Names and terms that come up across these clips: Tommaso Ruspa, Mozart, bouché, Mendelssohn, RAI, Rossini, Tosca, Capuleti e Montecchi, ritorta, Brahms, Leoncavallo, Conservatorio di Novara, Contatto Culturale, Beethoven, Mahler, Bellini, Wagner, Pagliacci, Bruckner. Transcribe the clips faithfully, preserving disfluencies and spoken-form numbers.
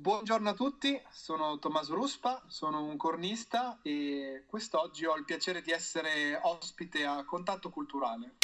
Buongiorno a tutti, sono Tommaso Ruspa, sono un cornista e quest'oggi ho il piacere di essere ospite a Contatto Culturale.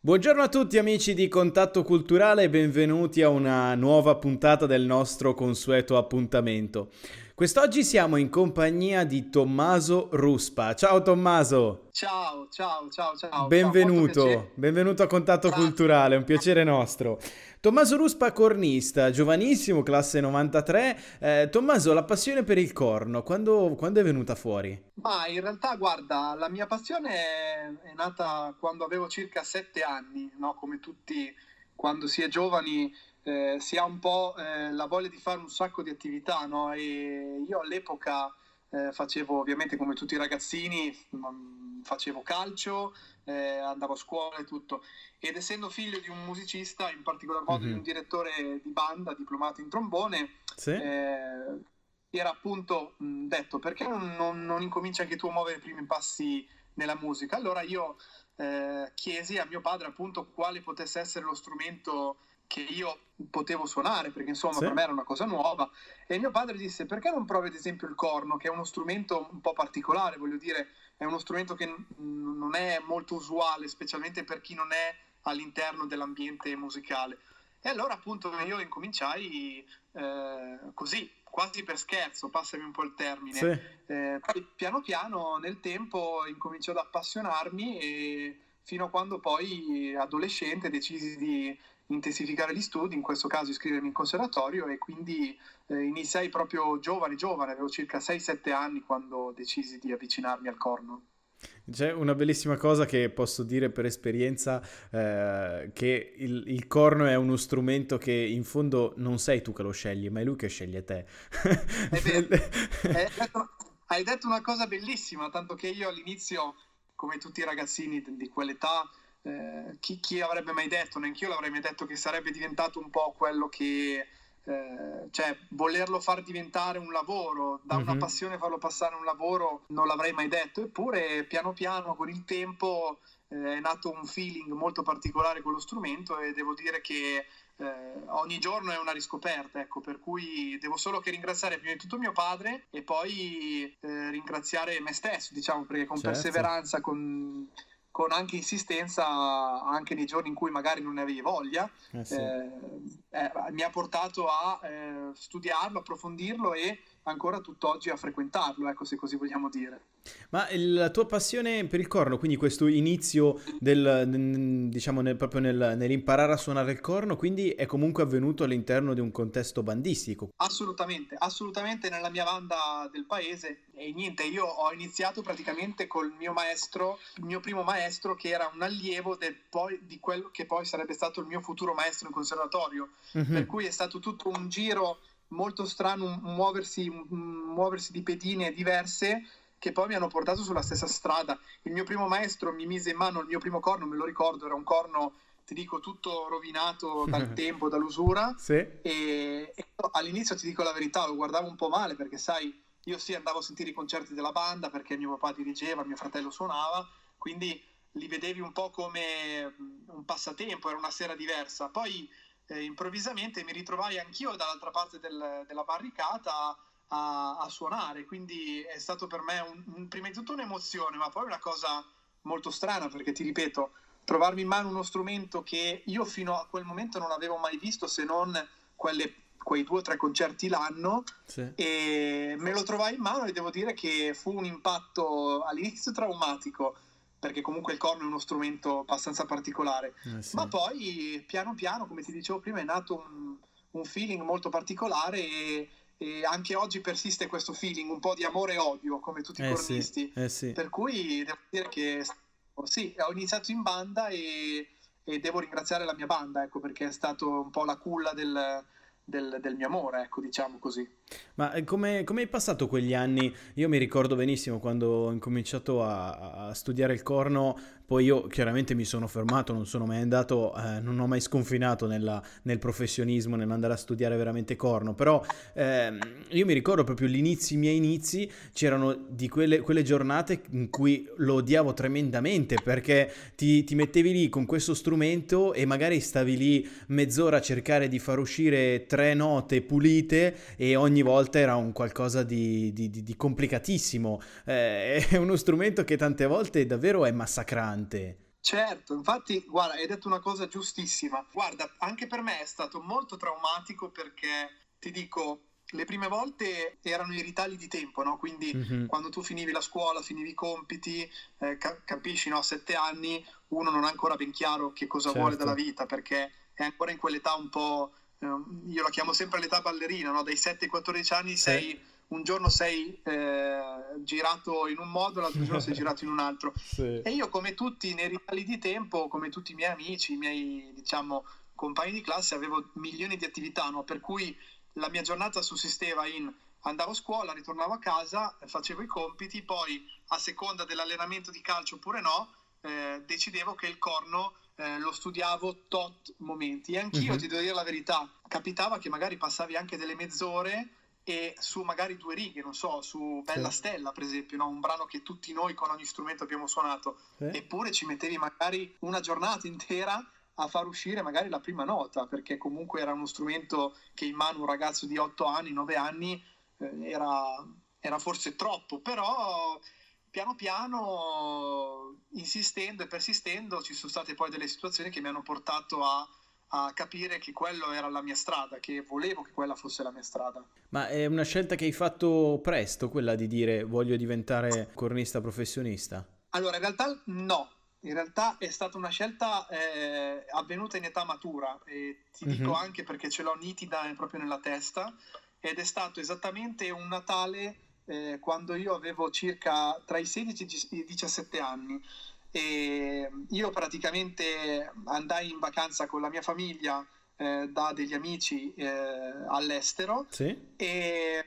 Buongiorno a tutti amici di Contatto Culturale e benvenuti a una nuova puntata del nostro consueto appuntamento. Quest'oggi siamo in compagnia di Tommaso Ruspa. Ciao Tommaso! Ciao, ciao, ciao, ciao. Benvenuto, benvenuto a Contatto Culturale, è un piacere nostro. Tommaso Ruspa, cornista, giovanissimo, classe novantatré. Eh, Tommaso, la passione per il corno, quando, quando è venuta fuori? Ma in realtà, guarda, la mia passione è, è nata quando avevo circa sette anni, no? Come tutti, quando si è giovani, Eh, si ha un po' eh, la voglia di fare un sacco di attività, no? E io all'epoca eh, facevo, ovviamente come tutti i ragazzini, facevo calcio, eh, andavo a scuola e tutto, ed essendo figlio di un musicista, in particolar modo mm-hmm. di un direttore di banda diplomato in trombone, sì. eh, era appunto mh, detto perché non, non, non incominci anche tu a muovere i primi passi nella musica? Allora io eh, chiesi a mio padre appunto quale potesse essere lo strumento che io potevo suonare, perché insomma sì. per me era una cosa nuova, e mio padre disse: perché non provi ad esempio il corno, che è uno strumento un po' particolare, voglio dire, è uno strumento che n- non è molto usuale, specialmente per chi non è all'interno dell'ambiente musicale. E allora appunto io incominciai eh, così, quasi per scherzo, passami un po' il termine, sì. eh, poi piano piano nel tempo incominciò ad appassionarmi, e fino a quando poi adolescente decisi di intensificare gli studi, in questo caso iscrivermi in conservatorio, e quindi eh, iniziai proprio giovane, giovane, avevo circa sei sette anni quando decisi di avvicinarmi al corno. C'è una bellissima cosa che posso dire per esperienza, eh, che il, il corno è uno strumento che in fondo non sei tu che lo scegli, ma è lui che sceglie te. È vero. Hai detto, hai detto una cosa bellissima, tanto che io all'inizio, come tutti i ragazzini di quell'età, Eh, chi, chi avrebbe mai detto, neanch'io l'avrei mai detto, che sarebbe diventato un po' quello che eh, cioè volerlo far diventare un lavoro, da mm-hmm. una passione farlo passare un lavoro, non l'avrei mai detto. Eppure piano piano con il tempo eh, è nato un feeling molto particolare con lo strumento, e devo dire che Eh, ogni giorno è una riscoperta, ecco, per cui devo solo che ringraziare prima di tutto mio padre, e poi eh, ringraziare me stesso, diciamo, perché con certo. perseveranza, con, con anche insistenza, anche nei giorni in cui magari non ne avevi voglia, eh sì. eh, eh, mi ha portato a eh, studiarlo, approfondirlo e ancora tutt'oggi a frequentarlo, ecco, se così vogliamo dire. Ma la tua passione per il corno, quindi questo inizio del, diciamo, nel, proprio nel, nell'imparare a suonare il corno, quindi è comunque avvenuto all'interno di un contesto bandistico? Assolutamente, assolutamente, nella mia banda del paese. E niente, io ho iniziato praticamente col mio maestro, il mio primo maestro, che era un allievo del, poi, di quello che poi sarebbe stato il mio futuro maestro in conservatorio, mm-hmm. per cui è stato tutto un giro molto strano, muoversi, muoversi di pedine diverse, che poi mi hanno portato sulla stessa strada. Il mio primo maestro mi mise in mano il mio primo corno, me lo ricordo, era un corno, ti dico, tutto rovinato dal tempo, dall'usura, sì. e, e all'inizio, ti dico la verità, lo guardavo un po' male, perché sai, io sì andavo a sentire i concerti della banda perché mio papà dirigeva, mio fratello suonava, quindi li vedevi un po' come un passatempo, era una sera diversa. Poi eh, improvvisamente mi ritrovai anch'io dall'altra parte del, della barricata a, a suonare, quindi è stato per me un, un, prima di tutto un'emozione, ma poi una cosa molto strana, perché ti ripeto, trovarmi in mano uno strumento che io fino a quel momento non avevo mai visto, se non quelle, quei due o tre concerti l'anno, sì. e me lo trovai in mano e devo dire che fu un impatto all'inizio traumatico, perché comunque il corno è uno strumento abbastanza particolare, eh sì. ma poi piano piano, come ti dicevo prima, è nato un, un feeling molto particolare e, e anche oggi persiste questo feeling, un po' di amore e odio, come tutti eh i cornisti, sì. Eh sì. per cui devo dire che... Sì, ho iniziato in banda e, e devo ringraziare la mia banda, ecco, perché è stato un po' la culla del, del, del mio amore, ecco, diciamo così. Ma come, come hai passato quegli anni? Io mi ricordo benissimo quando ho incominciato a, a studiare il corno, poi io chiaramente mi sono fermato, non sono mai andato, eh, non ho mai sconfinato nella, nel professionismo, nell'andare a studiare veramente corno, però eh, io mi ricordo proprio gli inizi, i miei inizi, c'erano di quelle, quelle giornate in cui lo odiavo tremendamente, perché ti, ti mettevi lì con questo strumento e magari stavi lì mezz'ora a cercare di far uscire tre note pulite e ogni ogni volta era un qualcosa di, di, di, di complicatissimo, eh, è uno strumento che tante volte davvero è massacrante. Certo, infatti, guarda, hai detto una cosa giustissima. Guarda, anche per me è stato molto traumatico, perché, ti dico, le prime volte erano i ritagli di tempo, no? Quindi mm-hmm. quando tu finivi la scuola, finivi i compiti, eh, ca- capisci, no? A sette anni uno non ha ancora ben chiaro che cosa certo. vuole dalla vita, perché è ancora in quell'età un po'... Io la chiamo sempre l'età ballerina, no? Dai sette ai quattordici anni sei, sì. un giorno sei eh, girato in un modo, l'altro giorno sei girato in un altro. Sì. E io, come tutti nei ritagli di tempo, come tutti i miei amici, i miei, diciamo, compagni di classe, avevo milioni di attività, no? Per cui la mia giornata sussisteva in: andavo a scuola, ritornavo a casa, facevo i compiti, poi a seconda dell'allenamento di calcio oppure no, eh, decidevo che il corno... Eh, lo studiavo tot momenti, e anch'io uh-huh. ti devo dire la verità, capitava che magari passavi anche delle mezz'ore e su magari due righe, non so, su Bella sì. Stella per esempio, no? Un brano che tutti noi con ogni strumento abbiamo suonato, sì. eppure ci mettevi magari una giornata intera a far uscire magari la prima nota, perché comunque era uno strumento che in mano un ragazzo di otto anni, nove anni eh, era, era forse troppo, però... Piano piano, insistendo e persistendo, ci sono state poi delle situazioni che mi hanno portato a, a capire che quello era la mia strada, che volevo che quella fosse la mia strada. Ma è una scelta che hai fatto presto, quella di dire voglio diventare cornista professionista? Allora, in realtà no, in realtà è stata una scelta eh, avvenuta in età matura, e ti mm-hmm. dico anche perché ce l'ho nitida proprio nella testa, ed è stato esattamente un Natale... Eh, quando io avevo circa tra i sedici e i diciassette anni, e io praticamente andai in vacanza con la mia famiglia eh, da degli amici eh, all'estero, sì. e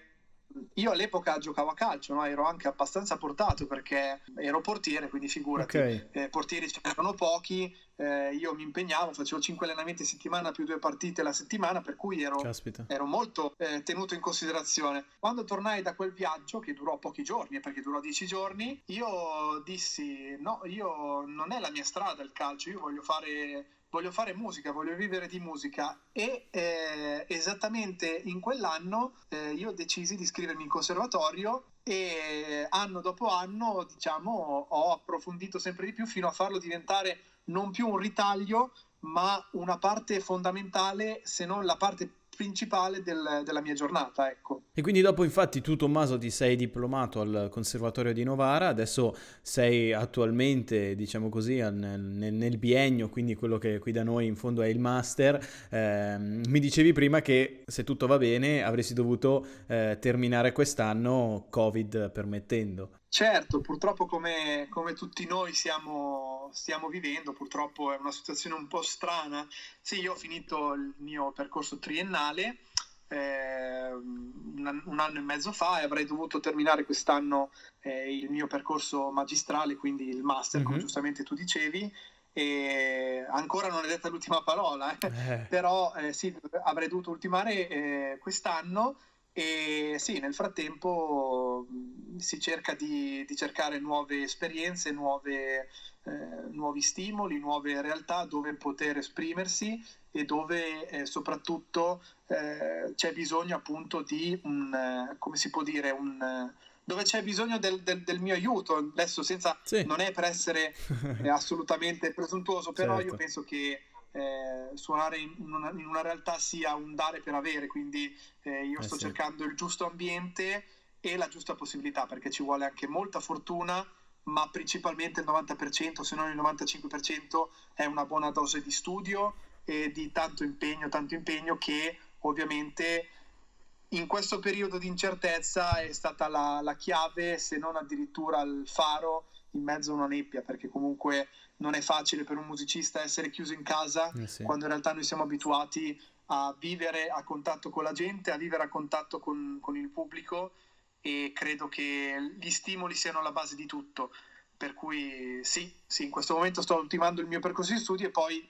io all'epoca giocavo a calcio, no? Ero anche abbastanza portato perché ero portiere, quindi figurati, okay. eh, portieri ce n'erano pochi, eh, io mi impegnavo, facevo cinque allenamenti a settimana più due partite la settimana, per cui ero, ero molto eh, tenuto in considerazione. Quando tornai da quel viaggio, che durò pochi giorni, perché durò dieci giorni, io dissi no, io non è la mia strada il calcio, io voglio fare... voglio fare musica, voglio vivere di musica, e eh, esattamente in quell'anno eh, io decisi di iscrivermi in conservatorio, e anno dopo anno, diciamo, ho approfondito sempre di più fino a farlo diventare non più un ritaglio, ma una parte fondamentale, se non la parte principale del, della mia giornata, ecco. E quindi dopo, infatti, tu, Tommaso, ti sei diplomato al Conservatorio di Novara, adesso sei attualmente, diciamo così, nel, nel, nel biennio, quindi quello che qui da noi in fondo è il master. Eh, mi dicevi prima che, se tutto va bene, avresti dovuto eh, terminare quest'anno, Covid permettendo. Certo, purtroppo come, come tutti noi siamo, stiamo vivendo, purtroppo è una situazione un po' strana. Sì, io ho finito il mio percorso triennale, eh, un, un anno e mezzo fa, e avrei dovuto terminare quest'anno eh, il mio percorso magistrale, quindi il master, come mm-hmm. giustamente tu dicevi, e ancora non è detta l'ultima parola, eh. Eh. però eh, sì, avrei dovuto ultimare eh, quest'anno. E sì, nel frattempo si cerca di, di cercare nuove esperienze, nuove, eh, nuovi stimoli, nuove realtà dove poter esprimersi e dove eh, soprattutto eh, c'è bisogno appunto di un, come si può dire, un... dove c'è bisogno del, del, del mio aiuto, adesso senza, sì. non è per essere assolutamente presuntuoso, però certo. io penso che Eh, suonare in una, in una realtà sia un dare per avere, quindi eh, io eh sto sì. cercando il giusto ambiente e la giusta possibilità, perché ci vuole anche molta fortuna, ma principalmente il novanta per cento, se non il novantacinque per cento, è una buona dose di studio e di tanto impegno, tanto impegno che ovviamente in questo periodo di incertezza è stata la, la chiave, se non addirittura il faro in mezzo a una nebbia, perché comunque non è facile per un musicista essere chiuso in casa, eh sì. quando in realtà noi siamo abituati a vivere a contatto con la gente, a vivere a contatto con, con il pubblico, e credo che gli stimoli siano la base di tutto, per cui sì, sì in questo momento sto ultimando il mio percorso di studi e poi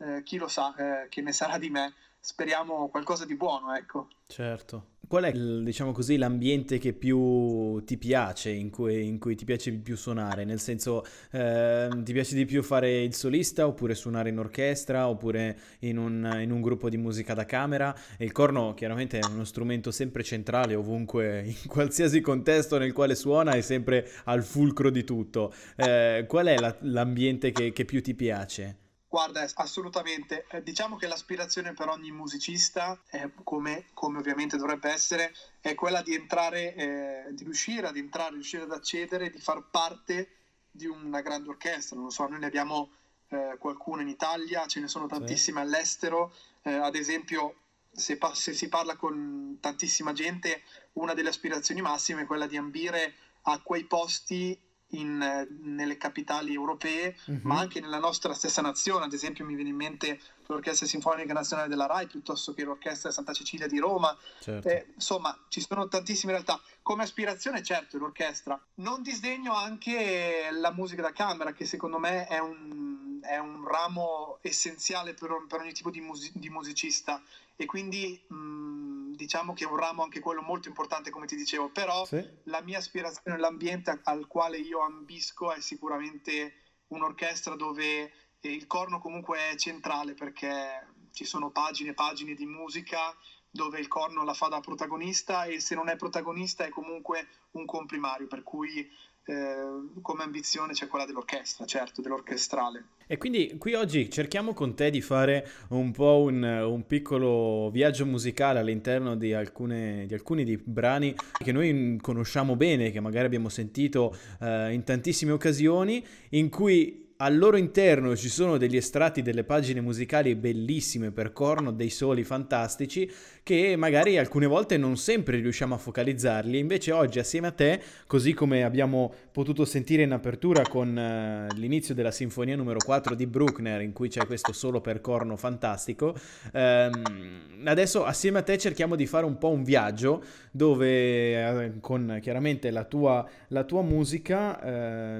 eh, chi lo sa eh, che ne sarà di me, speriamo qualcosa di buono, ecco. Certo. Qual è, diciamo così, l'ambiente che più ti piace, in cui, in cui ti piace di più suonare? Nel senso, eh, ti piace di più fare il solista, oppure suonare in orchestra, oppure in un, in un gruppo di musica da camera? E il corno chiaramente è uno strumento sempre centrale, ovunque, in qualsiasi contesto nel quale suona, è sempre al fulcro di tutto. Eh, qual è la, l'ambiente che, che più ti piace? Guarda, assolutamente. Eh, diciamo che l'aspirazione per ogni musicista, eh, come, come ovviamente dovrebbe essere, è quella di entrare, eh, di riuscire ad entrare, riuscire ad accedere, di far parte di una grande orchestra. Non so, noi ne abbiamo eh, qualcuno in Italia, ce ne sono tantissime sì. all'estero. Eh, ad esempio, se, pa- se si parla con tantissima gente, una delle aspirazioni massime è quella di ambire a quei posti In, nelle capitali europee, uh-huh. ma anche nella nostra stessa nazione. Ad esempio mi viene in mente l'Orchestra Sinfonica Nazionale della RAI, piuttosto che l'Orchestra Santa Cecilia di Roma, certo. eh, insomma ci sono tantissime realtà. Come aspirazione certo l'orchestra, non disdegno anche la musica da camera, che secondo me è un, è un ramo essenziale per, per ogni tipo di, mus- di musicista, e quindi mh, diciamo che è un ramo anche quello molto importante, come ti dicevo, però sì. la mia aspirazione all'ambiente al quale io ambisco è sicuramente un'orchestra dove il corno comunque è centrale, perché ci sono pagine e pagine di musica dove il corno la fa da protagonista, e se non è protagonista è comunque un comprimario, per cui eh, come ambizione c'è quella dell'orchestra, certo, dell'orchestrale. E quindi qui oggi cerchiamo con te di fare un po' un, un piccolo viaggio musicale all'interno di, alcune, di alcuni di brani che noi conosciamo bene, che magari abbiamo sentito eh, in tantissime occasioni, in cui al loro interno ci sono degli estratti, delle pagine musicali bellissime per corno, dei soli fantastici, che magari alcune volte non sempre riusciamo a focalizzarli. Invece oggi assieme a te, così come abbiamo potuto sentire in apertura con eh, l'inizio della Sinfonia numero quattro di Bruckner, in cui c'è questo solo per corno fantastico, ehm, adesso assieme a te cerchiamo di fare un po' un viaggio dove eh, con chiaramente la tua, la tua musica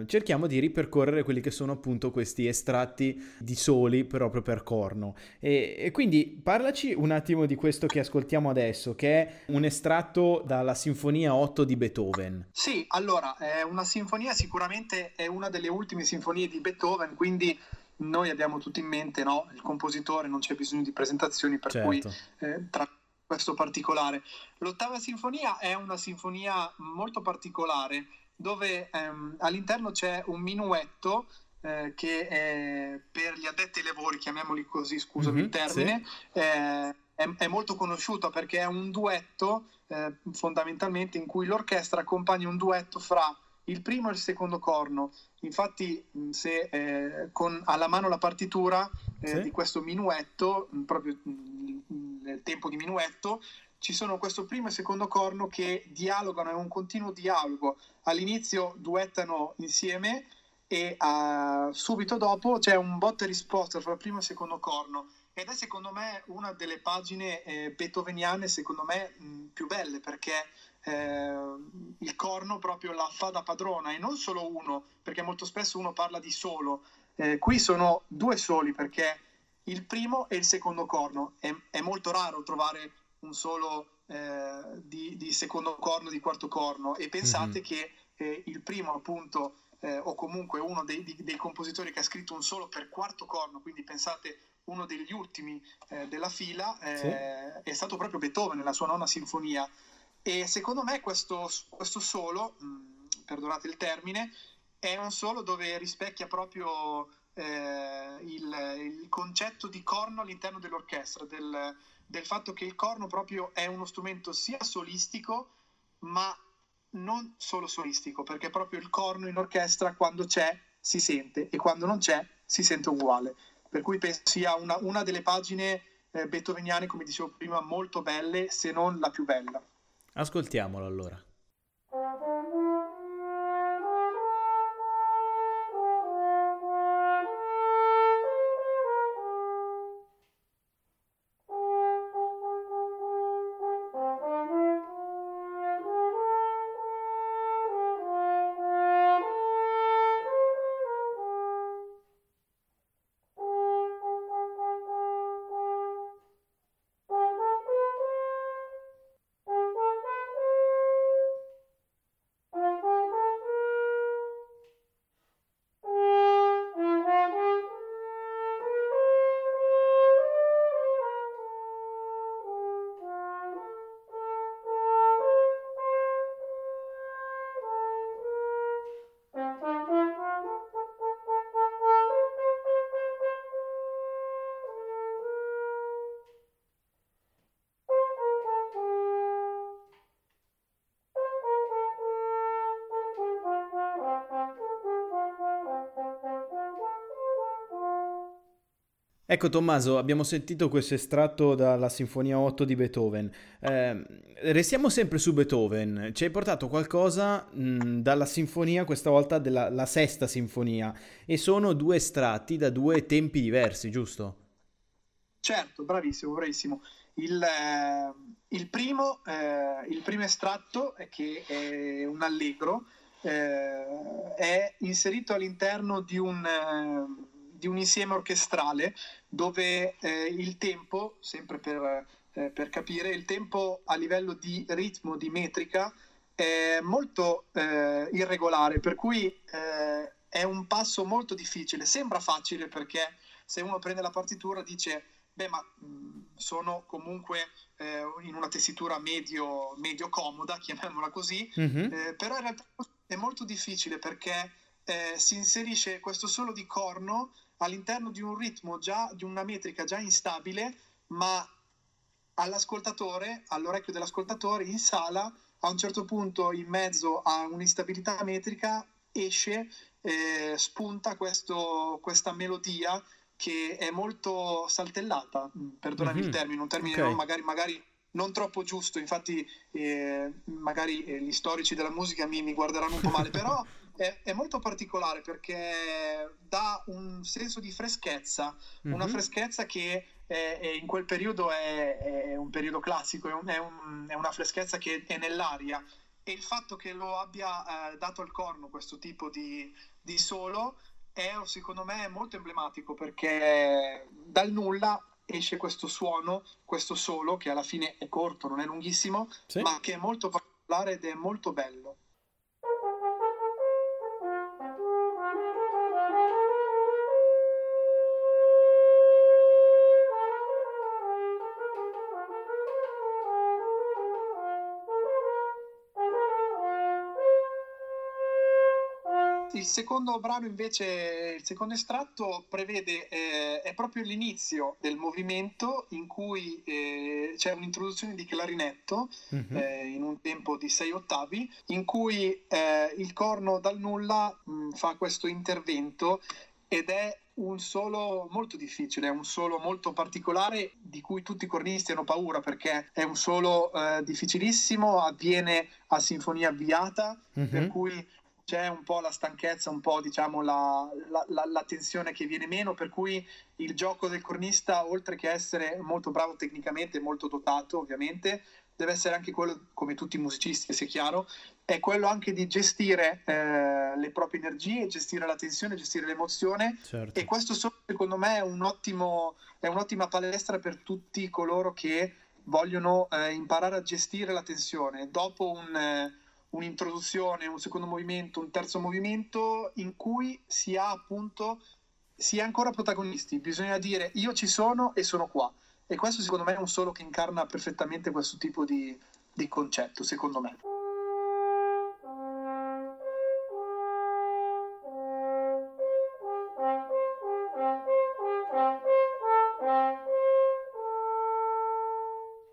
eh, cerchiamo di ripercorrere quelli che sono appunto questi estratti di soli proprio per corno, e, e quindi parlaci un attimo di questo che ascoltiamo adesso, che è un estratto dalla Sinfonia otto di Beethoven. Sì, allora è una sinfonia, sicuramente è una delle ultime sinfonie di Beethoven, quindi noi abbiamo tutti in mente, no? Il compositore, non c'è bisogno di presentazioni, per certo. cui eh, tra questo particolare l'ottava sinfonia è una sinfonia molto particolare, dove ehm, all'interno c'è un minuetto Eh, che eh, per gli addetti ai lavori, chiamiamoli così, scusami mm-hmm, il termine, sì. eh, è, è molto conosciuta, perché è un duetto eh, fondamentalmente, in cui l'orchestra accompagna un duetto fra il primo e il secondo corno. Infatti se eh, con alla mano la partitura eh, sì. di questo minuetto, proprio nel tempo di minuetto, ci sono questo primo e secondo corno che dialogano, è un continuo dialogo. All'inizio duettano insieme e uh, subito dopo c'è un botta e risposta fra primo e secondo corno, ed è secondo me una delle pagine eh, beethoveniane secondo me mh, più belle, perché eh, il corno proprio la fa da padrona, e non solo uno, perché molto spesso uno parla di solo, eh, qui sono due soli, perché il primo e il secondo corno, è, è molto raro trovare un solo eh, di, di secondo corno, di quarto corno, e pensate mm-hmm. che eh, il primo appunto eh, o comunque uno dei, di, dei compositori che ha scritto un solo per quarto corno, quindi pensate uno degli ultimi eh, della fila, eh, sì. è stato proprio Beethoven nella sua nona sinfonia, e secondo me questo, questo solo, mh, perdonate il termine, è un solo dove rispecchia proprio eh, il, il concetto di corno all'interno dell'orchestra, del, del fatto che il corno proprio è uno strumento sia solistico ma non solo solistico, perché proprio il corno in orchestra quando c'è si sente e quando non c'è si sente uguale. Per cui penso sia una, una delle pagine eh, beethoveniane, come dicevo prima, molto belle, se non la più bella. Ascoltiamolo allora. Ecco Tommaso, abbiamo sentito questo estratto dalla Sinfonia otto di Beethoven. Eh, restiamo sempre su Beethoven. Ci hai portato qualcosa mh, dalla Sinfonia, questa volta della la Sesta Sinfonia, e sono due estratti da due tempi diversi, giusto? Certo, bravissimo, bravissimo. Il, eh, il, primo, eh, il primo estratto, che è un allegro, eh, è inserito all'interno di un... Eh, di un insieme orchestrale dove eh, il tempo, sempre per, eh, per capire, il tempo a livello di ritmo, di metrica, è molto eh, irregolare, per cui eh, è un passo molto difficile. Sembra facile perché se uno prende la partitura dice beh ma mh, sono comunque eh, in una tessitura medio, medio comoda, chiamiamola così, mm-hmm. eh, però in realtà è molto difficile perché eh, si inserisce questo solo di corno all'interno di un ritmo già, di una metrica già instabile, ma all'ascoltatore, all'orecchio dell'ascoltatore in sala, a un certo punto in mezzo a un'instabilità metrica esce, eh, spunta questo, questa melodia che è molto saltellata, perdonami mm-hmm. il termine, un termine okay. non, magari, magari non troppo giusto, infatti eh, magari eh, gli storici della musica mi, mi guarderanno un po' male, però è, è molto particolare perché dà un senso di freschezza, mm-hmm. una freschezza che è, è in quel periodo è, è un periodo classico, è, un, è, un, è una freschezza che è nell'aria, e il fatto che lo abbia eh, dato al corno questo tipo di, di solo è secondo me molto emblematico, perché dal nulla esce questo suono, questo solo, che alla fine è corto, non è lunghissimo, sì. ma che è molto particolare ed è molto bello. Il secondo brano invece, il secondo estratto, prevede, eh, è proprio l'inizio del movimento in cui eh, c'è un'introduzione di clarinetto mm-hmm. eh, in un tempo di sei ottavi, in cui eh, il corno dal nulla mh, fa questo intervento, ed è un solo molto difficile, è un solo molto particolare di cui tutti i cornisti hanno paura, perché è un solo eh, difficilissimo, avviene a sinfonia avviata, mm-hmm. per cui c'è un po' la stanchezza, un po' diciamo la, la, la, la tensione che viene meno, per cui il gioco del cornista, oltre che essere molto bravo tecnicamente, molto dotato ovviamente, deve essere anche quello, come tutti i musicisti che sia chiaro, è quello anche di gestire eh, le proprie energie, gestire la tensione, gestire l'emozione, certo. E questo secondo me è un ottimo, è un'ottima palestra per tutti coloro che vogliono eh, imparare a gestire la tensione dopo un, eh, un'introduzione, un secondo movimento, un terzo movimento in cui si ha appunto, si è ancora protagonisti, bisogna dire io ci sono e sono qua, e questo secondo me è un solo che incarna perfettamente questo tipo di, di concetto, secondo me.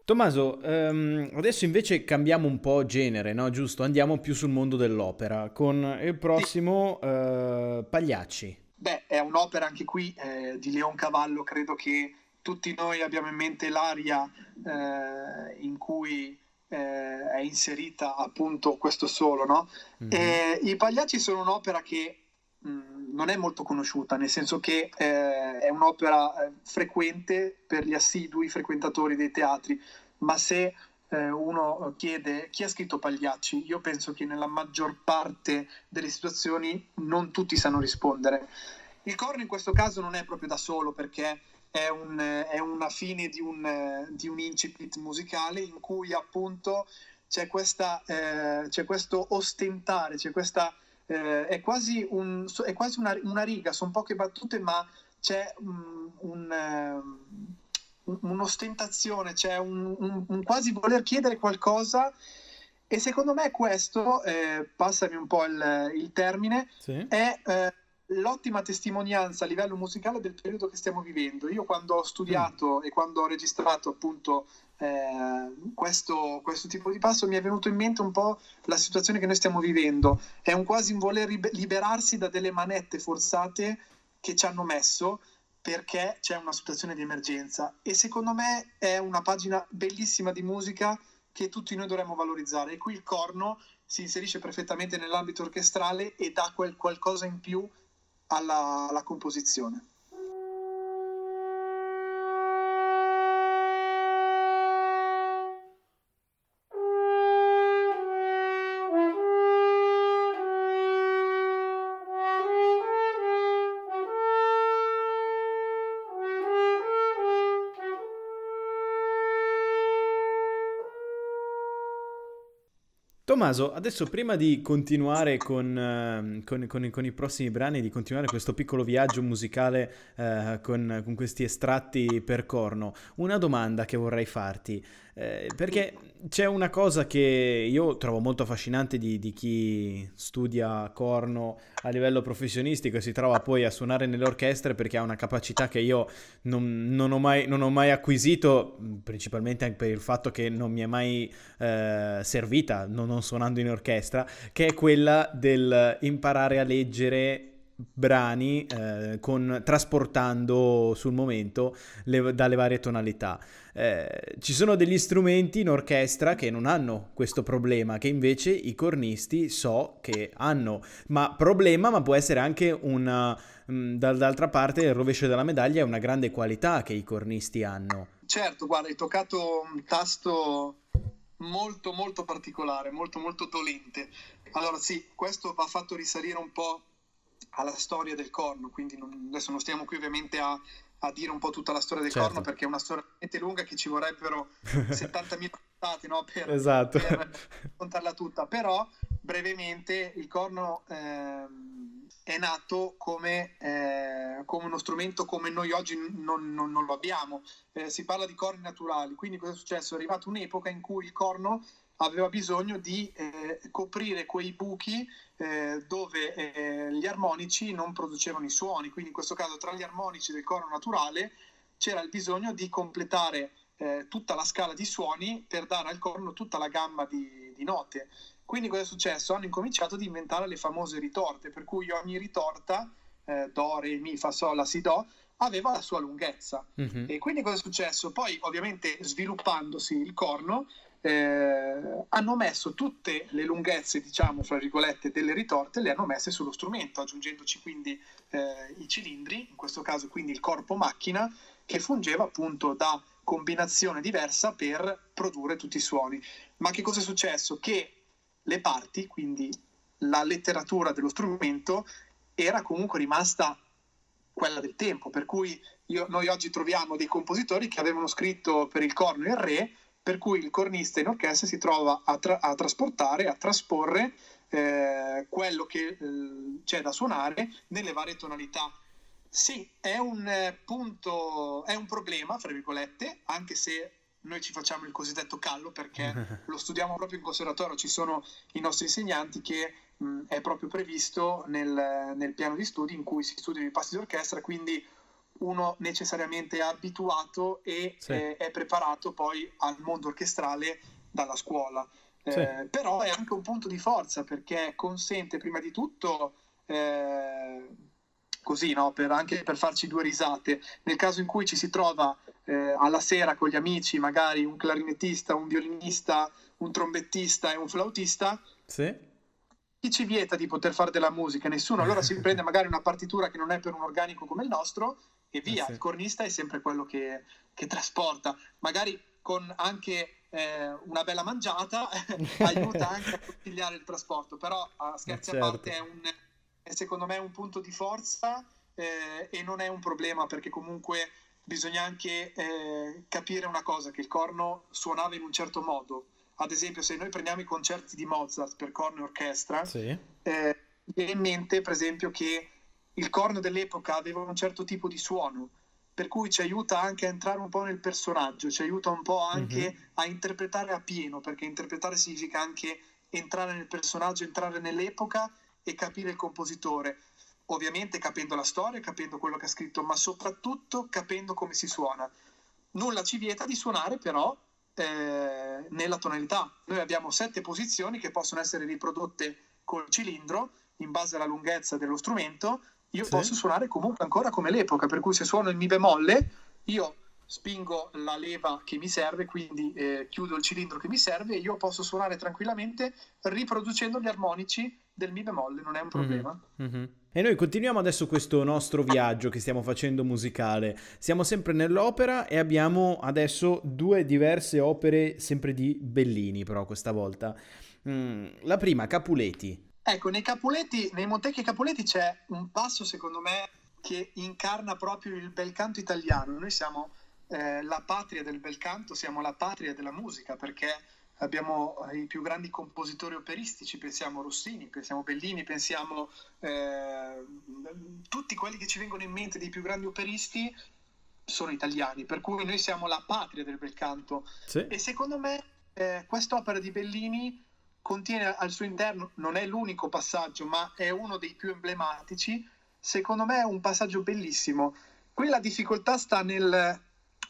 Tommaso, ehm, adesso invece cambiamo un po' genere, no? Giusto? Andiamo più sul mondo dell'opera, con il prossimo eh, Pagliacci. Beh, è un'opera anche qui eh, di Leoncavallo, credo che tutti noi abbiamo in mente l'aria eh, in cui eh, è inserita appunto questo solo, no? Mm-hmm. E i Pagliacci sono un'opera che mh, non è molto conosciuta, nel senso che eh, è un'opera eh, frequente per gli assidui frequentatori dei teatri, ma se eh, uno chiede chi ha scritto Pagliacci, io penso che nella maggior parte delle situazioni non tutti sanno rispondere. Il corno in questo caso non è proprio da solo, perché È, un, è una fine di un, di un incipit musicale in cui appunto c'è, questa, eh, c'è questo ostentare, c'è questa, eh, è quasi, un, è quasi una, una riga, sono poche battute, ma c'è un, un, un'ostentazione, c'è un, un, un quasi voler chiedere qualcosa. E secondo me questo, eh, passami un po' il, il termine, sì. è... Eh, l'ottima testimonianza a livello musicale del periodo che stiamo vivendo. Io quando ho studiato mm. e quando ho registrato appunto eh, questo, questo tipo di passo, mi è venuto in mente un po' la situazione che noi stiamo vivendo. È un quasi un voler liberarsi da delle manette forzate che ci hanno messo, perché c'è una situazione di emergenza, e secondo me è una pagina bellissima di musica che tutti noi dovremmo valorizzare, e qui il corno si inserisce perfettamente nell'ambito orchestrale e dà quel qualcosa in più Alla, alla composizione. Tommaso, adesso prima di continuare con, con, con, con i prossimi brani, di continuare questo piccolo viaggio musicale eh, con, con questi estratti per corno, una domanda che vorrei farti, eh, perché c'è una cosa che io trovo molto affascinante di, di chi studia corno a livello professionistico e si trova poi a suonare nelle orchestre, perché ha una capacità che io non, non, ho, mai, non ho mai acquisito, principalmente anche per il fatto che non mi è mai eh, servita, non ho suonando in orchestra, che è quella del imparare a leggere brani eh, con, trasportando sul momento le, dalle varie tonalità. Eh, ci sono degli strumenti in orchestra che non hanno questo problema, che invece i cornisti so che hanno, ma problema, ma può essere anche una, mh, dall'altra parte il rovescio della medaglia, è una grande qualità che i cornisti hanno. Certo, guarda, hai toccato un tasto molto molto particolare, molto molto dolente. Allora sì, questo va fatto risalire un po' alla storia del corno, quindi non, adesso non stiamo qui ovviamente a, a dire un po' tutta la storia del certo. corno, perché è una storia veramente lunga che ci vorrebbero settantamila puntate, no? per, esatto. per contarla tutta, però brevemente il corno eh, è nato come, eh, come uno strumento come noi oggi non, non, non lo abbiamo. Eh, si parla di corni naturali, quindi cosa è successo? È arrivata un'epoca in cui il corno aveva bisogno di eh, coprire quei buchi eh, dove eh, gli armonici non producevano i suoni, quindi in questo caso tra gli armonici del corno naturale c'era il bisogno di completare eh, tutta la scala di suoni per dare al corno tutta la gamma di, di note. Quindi cosa è successo? Hanno incominciato ad inventare le famose ritorte, per cui ogni ritorta, eh, do, re, mi, fa, sol, la, si, do, aveva la sua lunghezza. Mm-hmm. E quindi cosa è successo? Poi ovviamente sviluppandosi il corno eh, hanno messo tutte le lunghezze, diciamo, fra virgolette, delle ritorte, le hanno messe sullo strumento, aggiungendoci quindi eh, i cilindri, in questo caso quindi il corpo macchina, che fungeva appunto da combinazione diversa per produrre tutti i suoni. Ma che cosa è successo? Che le parti, quindi la letteratura dello strumento, era comunque rimasta quella del tempo, per cui io, noi oggi troviamo dei compositori che avevano scritto per il corno e il re, per cui il cornista in orchestra si trova a, tra- a trasportare, a trasporre eh, quello che eh, c'è da suonare nelle varie tonalità. Sì, è un eh, punto, è un problema, fra virgolette, anche se noi ci facciamo il cosiddetto callo, perché lo studiamo proprio in conservatorio, ci sono i nostri insegnanti che mh, è proprio previsto nel, nel piano di studi in cui si studiano i passi d'orchestra, quindi uno necessariamente è abituato e sì. eh, è preparato poi al mondo orchestrale dalla scuola. Eh, sì. Però è anche un punto di forza, perché consente prima di tutto... Eh, così, no? Per, anche per farci due risate, nel caso in cui ci si trova eh, alla sera con gli amici, magari un clarinettista, un violinista, un trombettista e un flautista, sì. chi ci vieta di poter fare della musica? Nessuno. Allora si prende magari una partitura che non è per un organico come il nostro e via, sì. il cornista è sempre quello che, che trasporta, magari con anche eh, una bella mangiata aiuta anche a consigliare il trasporto, però a scherzi certo. a parte è un... secondo me è un punto di forza eh, e non è un problema, perché comunque bisogna anche eh, capire una cosa, che il corno suonava in un certo modo. Ad esempio, se noi prendiamo i concerti di Mozart per corno e orchestra, sì. eh, viene in mente per esempio che il corno dell'epoca aveva un certo tipo di suono, per cui ci aiuta anche a entrare un po' nel personaggio, ci aiuta un po' anche mm-hmm. a interpretare a pieno, perché interpretare significa anche entrare nel personaggio, entrare nell'epoca e capire il compositore, ovviamente capendo la storia, capendo quello che ha scritto, ma soprattutto capendo come si suona. Nulla ci vieta di suonare però eh, nella tonalità. Noi abbiamo sette posizioni che possono essere riprodotte col cilindro in base alla lunghezza dello strumento. Io sì. posso suonare comunque ancora come l'epoca, per cui se suono il mi bemolle io spingo la leva che mi serve, quindi eh, chiudo il cilindro che mi serve e io posso suonare tranquillamente riproducendo gli armonici del mi bemolle, non è un problema. Mm-hmm. Mm-hmm. E noi continuiamo adesso questo nostro viaggio che stiamo facendo musicale. Siamo sempre nell'opera e abbiamo adesso due diverse opere sempre di Bellini, però questa volta. Mm, la prima, Capuleti. Ecco, nei Capuleti, nei Montecchi e Capuleti c'è un passo secondo me che incarna proprio il bel canto italiano. Noi siamo eh, la patria del bel canto, siamo la patria della musica, perché abbiamo i più grandi compositori operistici, pensiamo Rossini, pensiamo Bellini, pensiamo eh, tutti quelli che ci vengono in mente dei più grandi operisti sono italiani, per cui noi siamo la patria del bel canto. Sì. E secondo me eh, quest'opera di Bellini contiene al suo interno, non è l'unico passaggio, ma è uno dei più emblematici, secondo me è un passaggio bellissimo. Qui la difficoltà sta nel...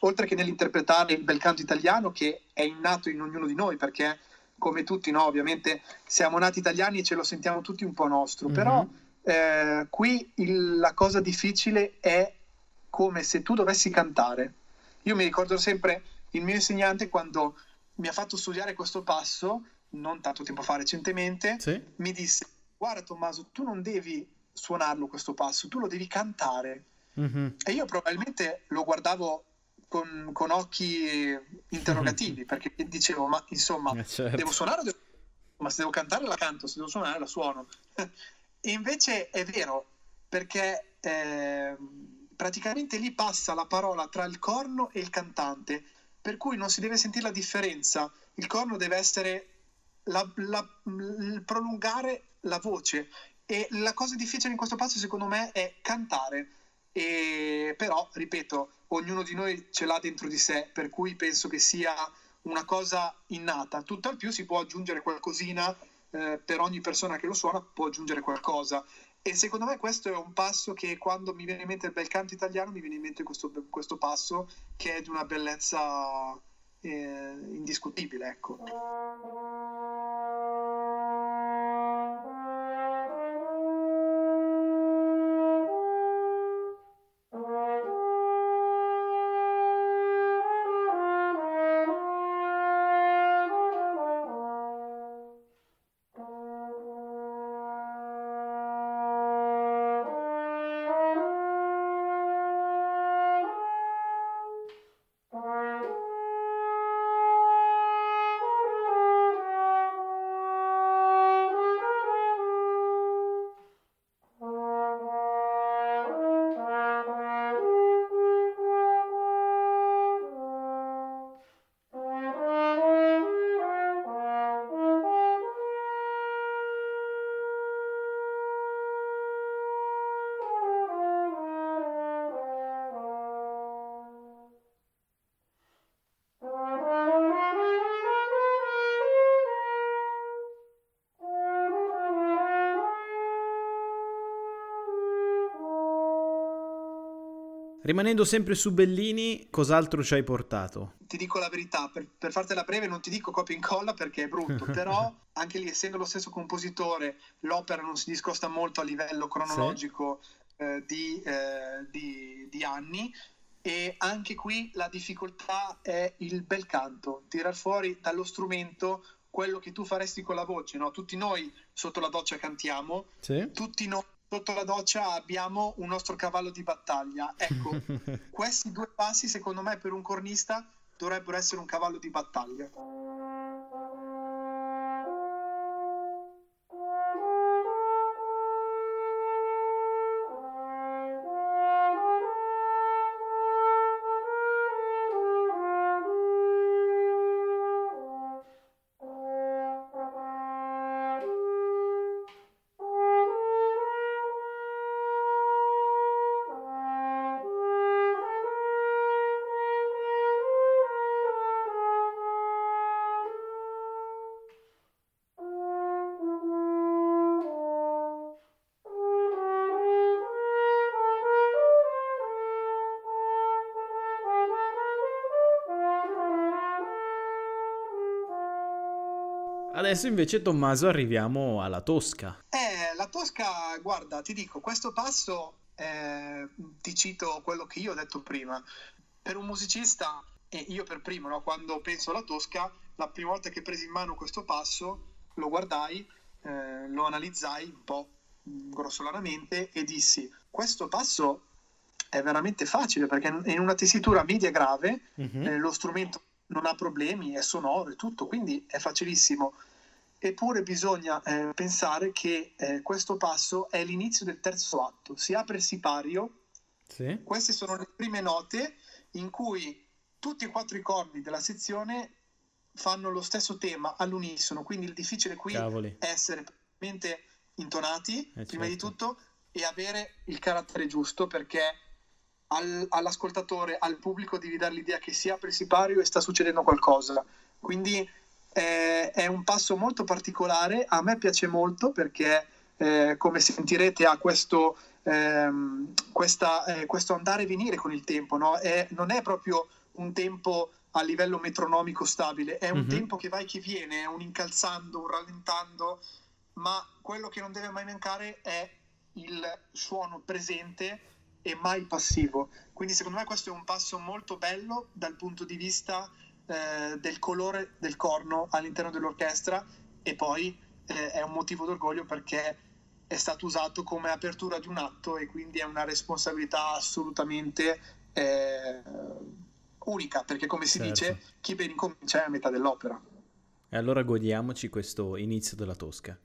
oltre che nell'interpretare il bel canto italiano, che è innato in ognuno di noi, perché come tutti, no, ovviamente siamo nati italiani e ce lo sentiamo tutti un po' nostro, mm-hmm. però eh, qui il, la cosa difficile è come se tu dovessi cantare. Io mi ricordo sempre il mio insegnante quando mi ha fatto studiare questo passo, non tanto tempo fa, recentemente, sì. mi disse: guarda Tommaso, tu non devi suonarlo questo passo, tu lo devi cantare. Mm-hmm. E io probabilmente lo guardavo Con, con occhi interrogativi, perché dicevo, ma insomma, eh certo. devo suonare o devo... ma se devo cantare la canto, se devo suonare la suono. E invece è vero, perché eh, praticamente lì passa la parola tra il corno e il cantante, per cui non si deve sentire la differenza. Il corno deve essere la, la, il prolungare la voce, e la cosa difficile in questo passo secondo me è cantare. E però, ripeto, ognuno di noi ce l'ha dentro di sé, per cui penso che sia una cosa innata. Tutt'al più si può aggiungere qualcosina, eh, per ogni persona che lo suona può aggiungere qualcosa. E secondo me questo è un passo che, quando mi viene in mente il bel canto italiano, mi viene in mente questo, questo passo, che è di una bellezza eh, indiscutibile, ecco. Rimanendo sempre su Bellini, cos'altro ci hai portato? Ti dico la verità, per, per fartela breve non ti dico copia e incolla perché è brutto, però anche lì, essendo lo stesso compositore, l'opera non si discosta molto a livello cronologico, sì. eh, di, eh, di, di anni, e anche qui la difficoltà è il bel canto, tirar fuori dallo strumento quello che tu faresti con la voce, no? Tutti noi sotto la doccia cantiamo, sì. tutti noi sotto la doccia abbiamo un nostro cavallo di battaglia. Ecco, questi due passi, secondo me, per un cornista dovrebbero essere un cavallo di battaglia. Adesso invece, Tommaso, arriviamo alla Tosca. Eh, la Tosca, guarda, ti dico, questo passo, eh, ti cito quello che io ho detto prima. Per un musicista, e io per primo, no, quando penso alla Tosca, la prima volta che presi in mano questo passo, lo guardai, eh, lo analizzai un po' grossolanamente e dissi, questo passo è veramente facile perché in una tessitura media grave, mm-hmm. eh, lo strumento non ha problemi, è sonoro e tutto, quindi è facilissimo. Eppure bisogna eh, pensare che eh, questo passo è l'inizio del terzo atto, si apre il sipario, sì. Queste sono le prime note in cui tutti e quattro i corni della sezione fanno lo stesso tema all'unisono, quindi il difficile qui Cavoli. È essere veramente intonati, eh, prima certo. di tutto, e avere il carattere giusto, perché Al, all'ascoltatore, al pubblico devi dare l'idea che si apre il sipario e sta succedendo qualcosa, quindi eh, è un passo molto particolare, a me piace molto perché eh, come sentirete ha questo, ehm, questa, eh, questo andare e venire con il tempo, no? È, non è proprio un tempo a livello metronomico stabile, è un mm-hmm. tempo che va e che viene, è un incalzando, un rallentando, ma quello che non deve mai mancare è il suono presente e mai passivo, quindi secondo me questo è un passo molto bello dal punto di vista eh, del colore del corno all'interno dell'orchestra, e poi eh, è un motivo d'orgoglio perché è stato usato come apertura di un atto, e quindi è una responsabilità assolutamente eh, unica, perché come si certo. dice, chi ben incomincia è a metà dell'opera. E allora godiamoci questo inizio della Tosca.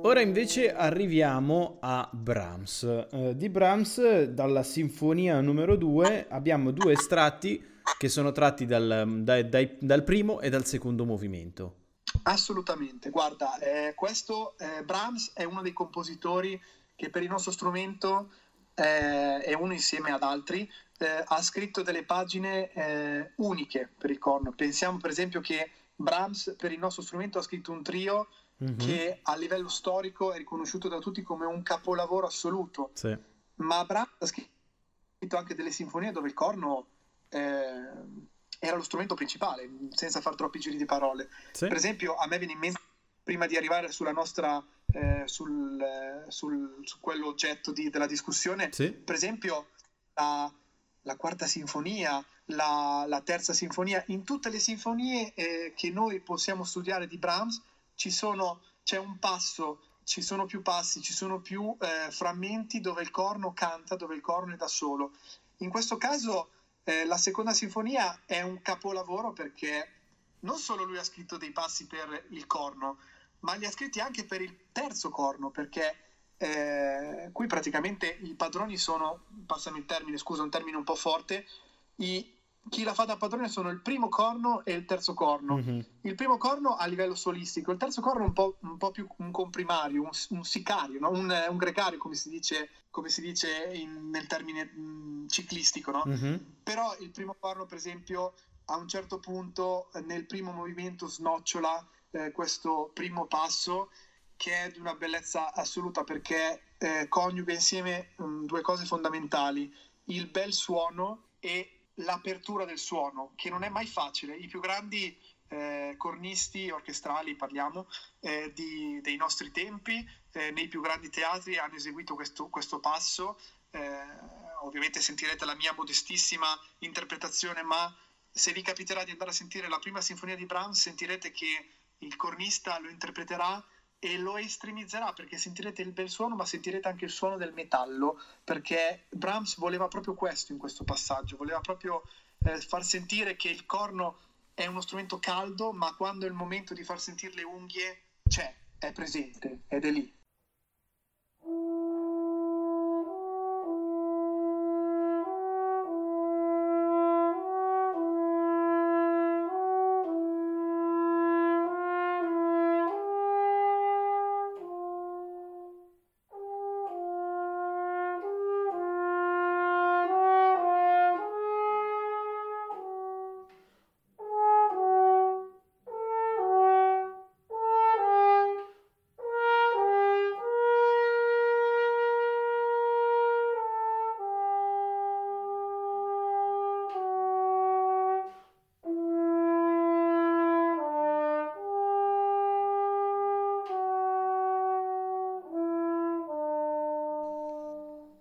Ora invece arriviamo a Brahms. Eh, di Brahms, dalla sinfonia numero due, abbiamo due estratti che sono tratti dal, dai, dai, dal primo e dal secondo movimento. Assolutamente, guarda, eh, questo eh, Brahms è uno dei compositori che per il nostro strumento, eh, e uno insieme ad altri, eh, ha scritto delle pagine eh, uniche per il corno. Pensiamo per esempio che Brahms per il nostro strumento ha scritto un trio Mm-hmm. che a livello storico è riconosciuto da tutti come un capolavoro assoluto, sì. ma Brahms ha scritto anche delle sinfonie dove il corno eh, era lo strumento principale, senza far troppi giri di parole, sì. per esempio a me viene in mente, prima di arrivare sulla nostra eh, sul, eh, sul, su quell'oggetto di, della discussione, sì. per esempio la, la quarta sinfonia, la, la terza sinfonia, in tutte le sinfonie eh, che noi possiamo studiare di Brahms Ci sono, c'è un passo, ci sono più passi, ci sono più eh, frammenti dove il corno canta, dove il corno è da solo. In questo caso eh, la seconda sinfonia è un capolavoro perché non solo lui ha scritto dei passi per il corno, ma li ha scritti anche per il terzo corno, perché eh, qui praticamente i padroni sono, passami il termine, scusa, un termine un po' forte, i, chi la fa da padrone sono il primo corno e il terzo corno. Mm-hmm. Il primo corno a livello solistico, il terzo corno un po', un po' più un comprimario, un, un sicario, no? un, un gregario, come si dice, come si dice in, nel termine mh, ciclistico, no? Mm-hmm. Però il primo corno, per esempio, a un certo punto nel primo movimento snocciola eh, questo primo passo, che è di una bellezza assoluta, perché eh, coniuga insieme mh, due cose fondamentali: il bel suono e l'apertura del suono, che non è mai facile. I più grandi eh, cornisti orchestrali, parliamo, eh, di, dei nostri tempi, eh, nei più grandi teatri hanno eseguito questo, questo passo. Eh, ovviamente sentirete la mia modestissima interpretazione, ma se vi capiterà di andare a sentire la prima sinfonia di Brahms, sentirete che il cornista lo interpreterà e lo estremizzerà, perché sentirete il bel suono ma sentirete anche il suono del metallo, perché Brahms voleva proprio questo in questo passaggio, voleva proprio eh, far sentire che il corno è uno strumento caldo, ma quando è il momento di far sentire le unghie c'è, è presente ed è lì.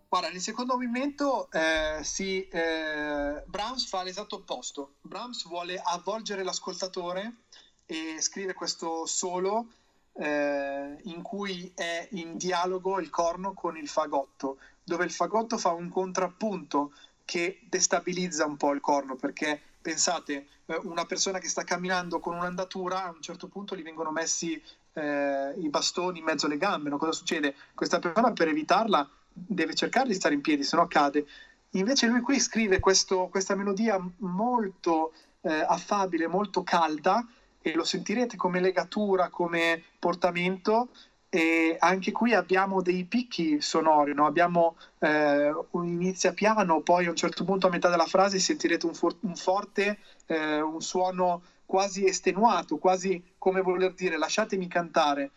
Guarda, nel secondo movimento eh, si, eh, Brahms fa l'esatto opposto. Brahms vuole avvolgere l'ascoltatore e scrive questo solo eh, in cui è in dialogo il corno con il fagotto, dove il fagotto fa un contrappunto che destabilizza un po' il corno, perché pensate, una persona che sta camminando con un'andatura, a un certo punto gli vengono messi eh, i bastoni in mezzo alle gambe, no? Cosa succede? Questa persona, per evitarla, deve cercare di stare in piedi, se no cade. Invece lui qui scrive questo, questa melodia molto eh, affabile, molto calda, e lo sentirete come legatura, come portamento, e anche qui abbiamo dei picchi sonori, no? Abbiamo eh, un inizia piano, poi a un certo punto a metà della frase sentirete un, for- un forte, eh, un suono quasi estenuato, quasi come voler dire lasciatemi cantare.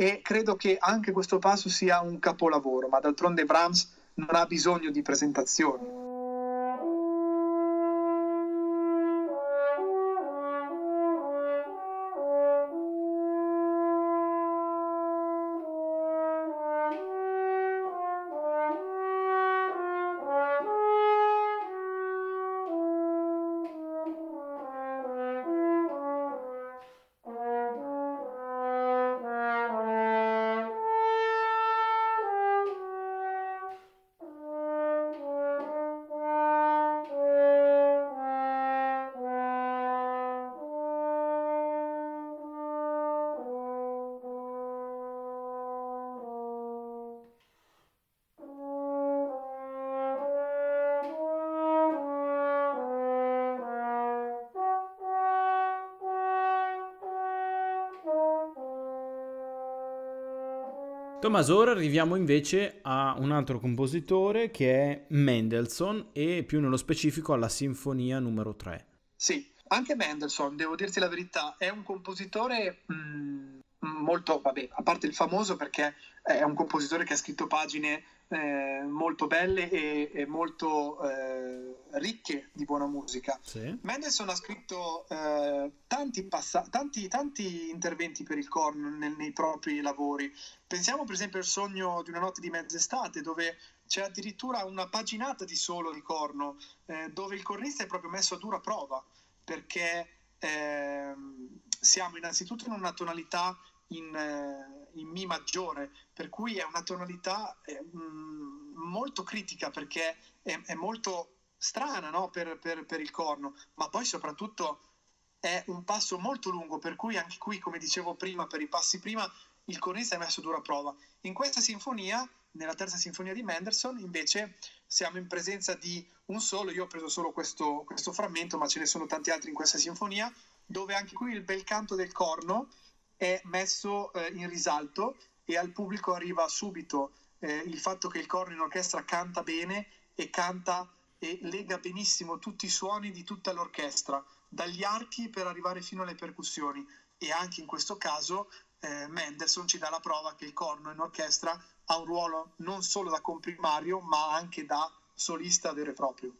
E credo che anche questo passo sia un capolavoro, ma d'altronde Brahms non ha bisogno di presentazioni. Tommaso, ora arriviamo invece a un altro compositore che è Mendelssohn, e più nello specifico alla sinfonia numero tre. Sì, anche Mendelssohn, devo dirti la verità, è un compositore mh, molto, vabbè, a parte il famoso, perché è un compositore che ha scritto pagine eh, molto belle e, e molto eh, ricche di buona musica. Sì. Mendelssohn ha scritto eh, tanti, passa- tanti, tanti interventi per il corno nel, nei propri lavori. Pensiamo per esempio al Sogno di una notte di mezz'estate, dove c'è addirittura una paginata di solo di corno, eh, dove il cornista è proprio messo a dura prova, perché eh, siamo innanzitutto in una tonalità in, eh, in Mi maggiore, per cui è una tonalità eh, molto critica, perché è, è molto strana, no? per, per, per il corno, ma poi soprattutto è un passo molto lungo, per cui anche qui, come dicevo prima, per i passi prima, il cornista è messo a dura prova. In questa sinfonia, nella terza sinfonia di Mendelssohn, invece siamo in presenza di un solo, io ho preso solo questo, questo frammento, ma ce ne sono tanti altri in questa sinfonia, dove anche qui il bel canto del corno è messo eh, in risalto e al pubblico arriva subito eh, il fatto che il corno in orchestra canta bene e canta e lega benissimo tutti i suoni di tutta l'orchestra, dagli archi per arrivare fino alle percussioni. E anche in questo caso eh, Mendelssohn ci dà la prova che il corno in orchestra ha un ruolo non solo da comprimario, ma anche da solista vero e proprio.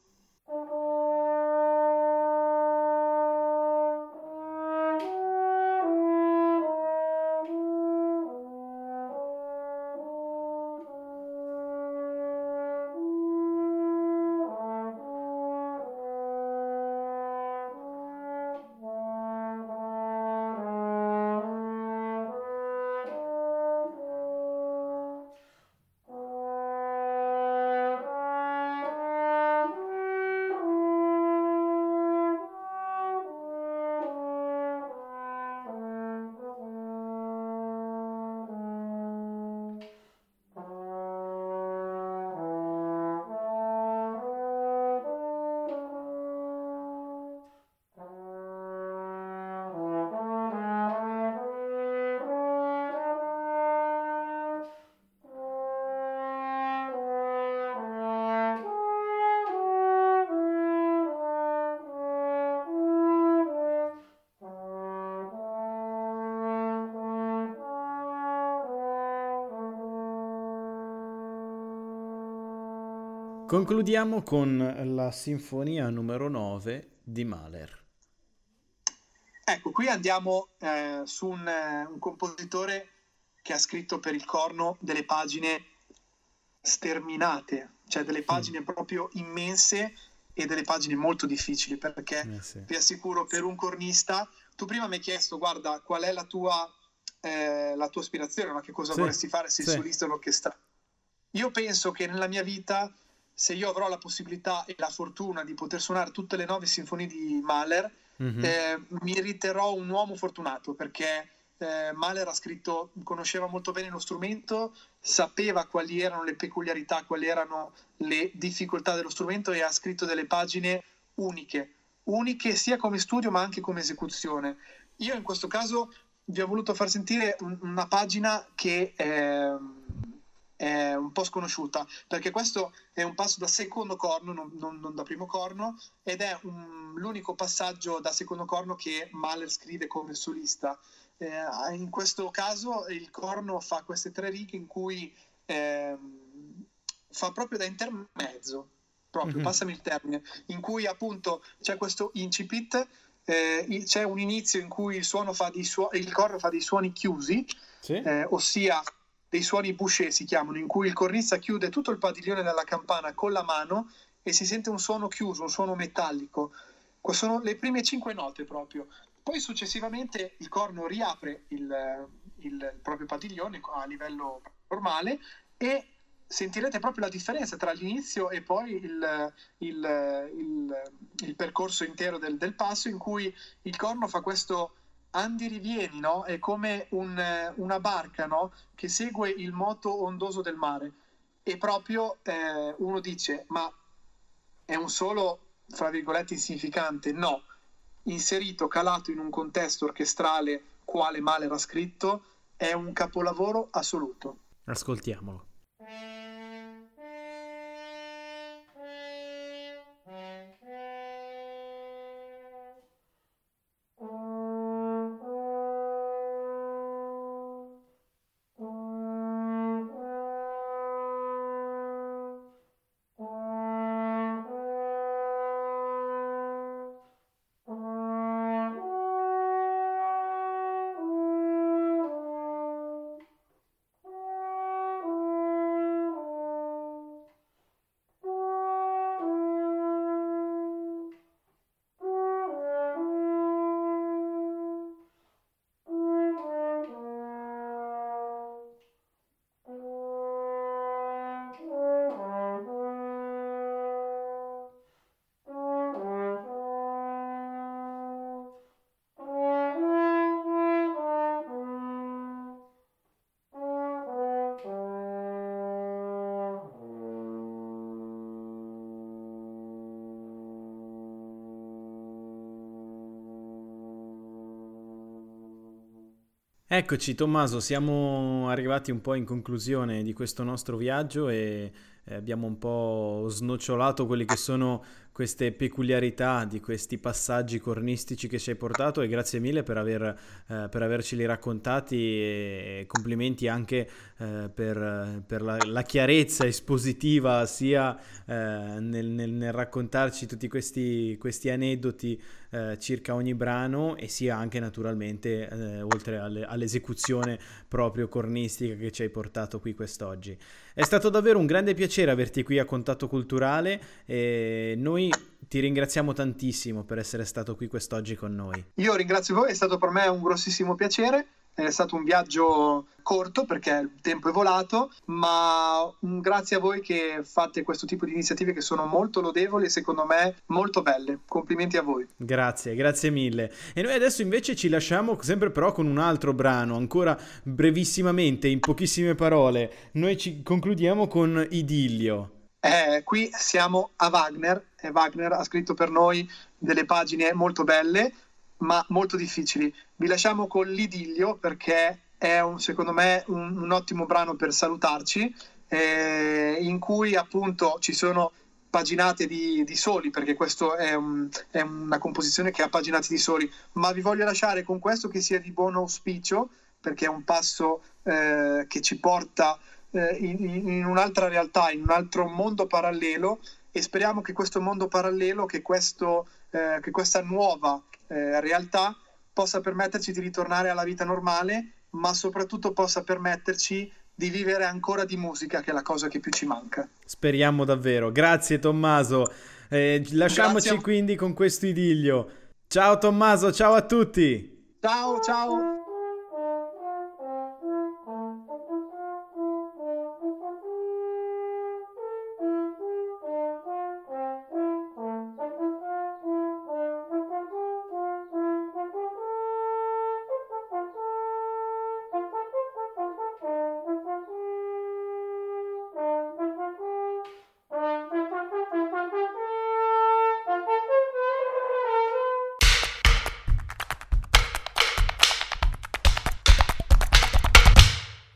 Concludiamo con la sinfonia numero nove di Mahler. Ecco, qui andiamo eh, su un, un compositore che ha scritto per il corno delle pagine sterminate, cioè delle pagine mm. proprio immense e delle pagine molto difficili, perché eh sì. vi assicuro, per un cornista, tu prima mi hai chiesto, guarda, qual è la tua, eh, la tua aspirazione, ma che cosa sì. vorresti fare se sì. il solista o l'orchestra? Io penso che nella mia vita, se io avrò la possibilità e la fortuna di poter suonare tutte le nove sinfonie di Mahler, mm-hmm. eh, mi riterrò un uomo fortunato, perché eh, Mahler ha scritto, conosceva molto bene lo strumento, sapeva quali erano le peculiarità, quali erano le difficoltà dello strumento, e ha scritto delle pagine uniche, uniche sia come studio ma anche come esecuzione. Io in questo caso vi ho voluto far sentire una pagina che... Eh, è un po' sconosciuta, perché questo è un passo da secondo corno, non, non, non da primo corno, ed è un, l'unico passaggio da secondo corno che Mahler scrive come solista. Eh, in questo caso il corno fa queste tre righe in cui eh, fa proprio da intermezzo, proprio, mm-hmm. passami il termine, in cui appunto c'è questo incipit, eh, c'è un inizio in cui il, suono fa dei suo- il corno fa dei suoni chiusi, sì. eh, ossia... dei suoni bouché si chiamano, in cui il cornista chiude tutto il padiglione della campana con la mano e si sente un suono chiuso, un suono metallico. Sono le prime cinque note proprio. Poi successivamente il corno riapre il, il proprio padiglione a livello normale e sentirete proprio la differenza tra l'inizio e poi il, il, il, il percorso intero del, del passo, in cui il corno fa questo... andi rivieni, no? È come un, una barca, no? Che segue il moto ondoso del mare, e proprio eh, uno dice, ma è un solo, fra virgolette, insignificante? No, inserito, calato in un contesto orchestrale quale Mahler ha scritto, è un capolavoro assoluto. Ascoltiamolo. Eccoci Tommaso, siamo arrivati un po' in conclusione di questo nostro viaggio e eh, abbiamo un po' snocciolato quelle che sono queste peculiarità di questi passaggi cornistici che ci hai portato, e grazie mille per, aver, eh, per averceli raccontati, e complimenti anche eh, per, per la, la chiarezza espositiva sia eh, nel, nel, nel raccontarci tutti questi, questi aneddoti eh, circa ogni brano, e sia anche naturalmente eh, oltre alle, all'esecuzione proprio cornistica che ci hai portato qui quest'oggi. È stato davvero un grande piacere averti qui a Contatto Culturale e noi ti ringraziamo tantissimo per essere stato qui quest'oggi con noi. Io ringrazio voi, è stato per me un grossissimo piacere, è stato un viaggio corto perché il tempo è volato, ma grazie a voi che fate questo tipo di iniziative che sono molto lodevoli e secondo me molto belle. Complimenti a voi. Grazie, grazie mille. E noi adesso invece ci lasciamo sempre però con un altro brano, ancora brevissimamente, in pochissime parole. Noi ci concludiamo con Idillio. Eh, qui siamo a Wagner, e Wagner ha scritto per noi delle pagine molto belle ma molto difficili. Vi lasciamo con l'Idillio perché è un, secondo me un, un ottimo brano per salutarci, eh, in cui appunto ci sono paginate di, di soli, perché questo è, un, è una composizione che ha paginate di soli, ma vi voglio lasciare con questo che sia di buon auspicio perché è un passo eh, che ci porta In, in un'altra realtà, in un altro mondo parallelo, e speriamo che questo mondo parallelo, che, questo, eh, che questa nuova eh, realtà possa permetterci di ritornare alla vita normale, ma soprattutto possa permetterci di vivere ancora di musica, che è la cosa che più ci manca. Speriamo davvero. Grazie Tommaso, eh, lasciamoci Grazie. Quindi con questo idillio. Ciao Tommaso, ciao a tutti. Ciao, ciao.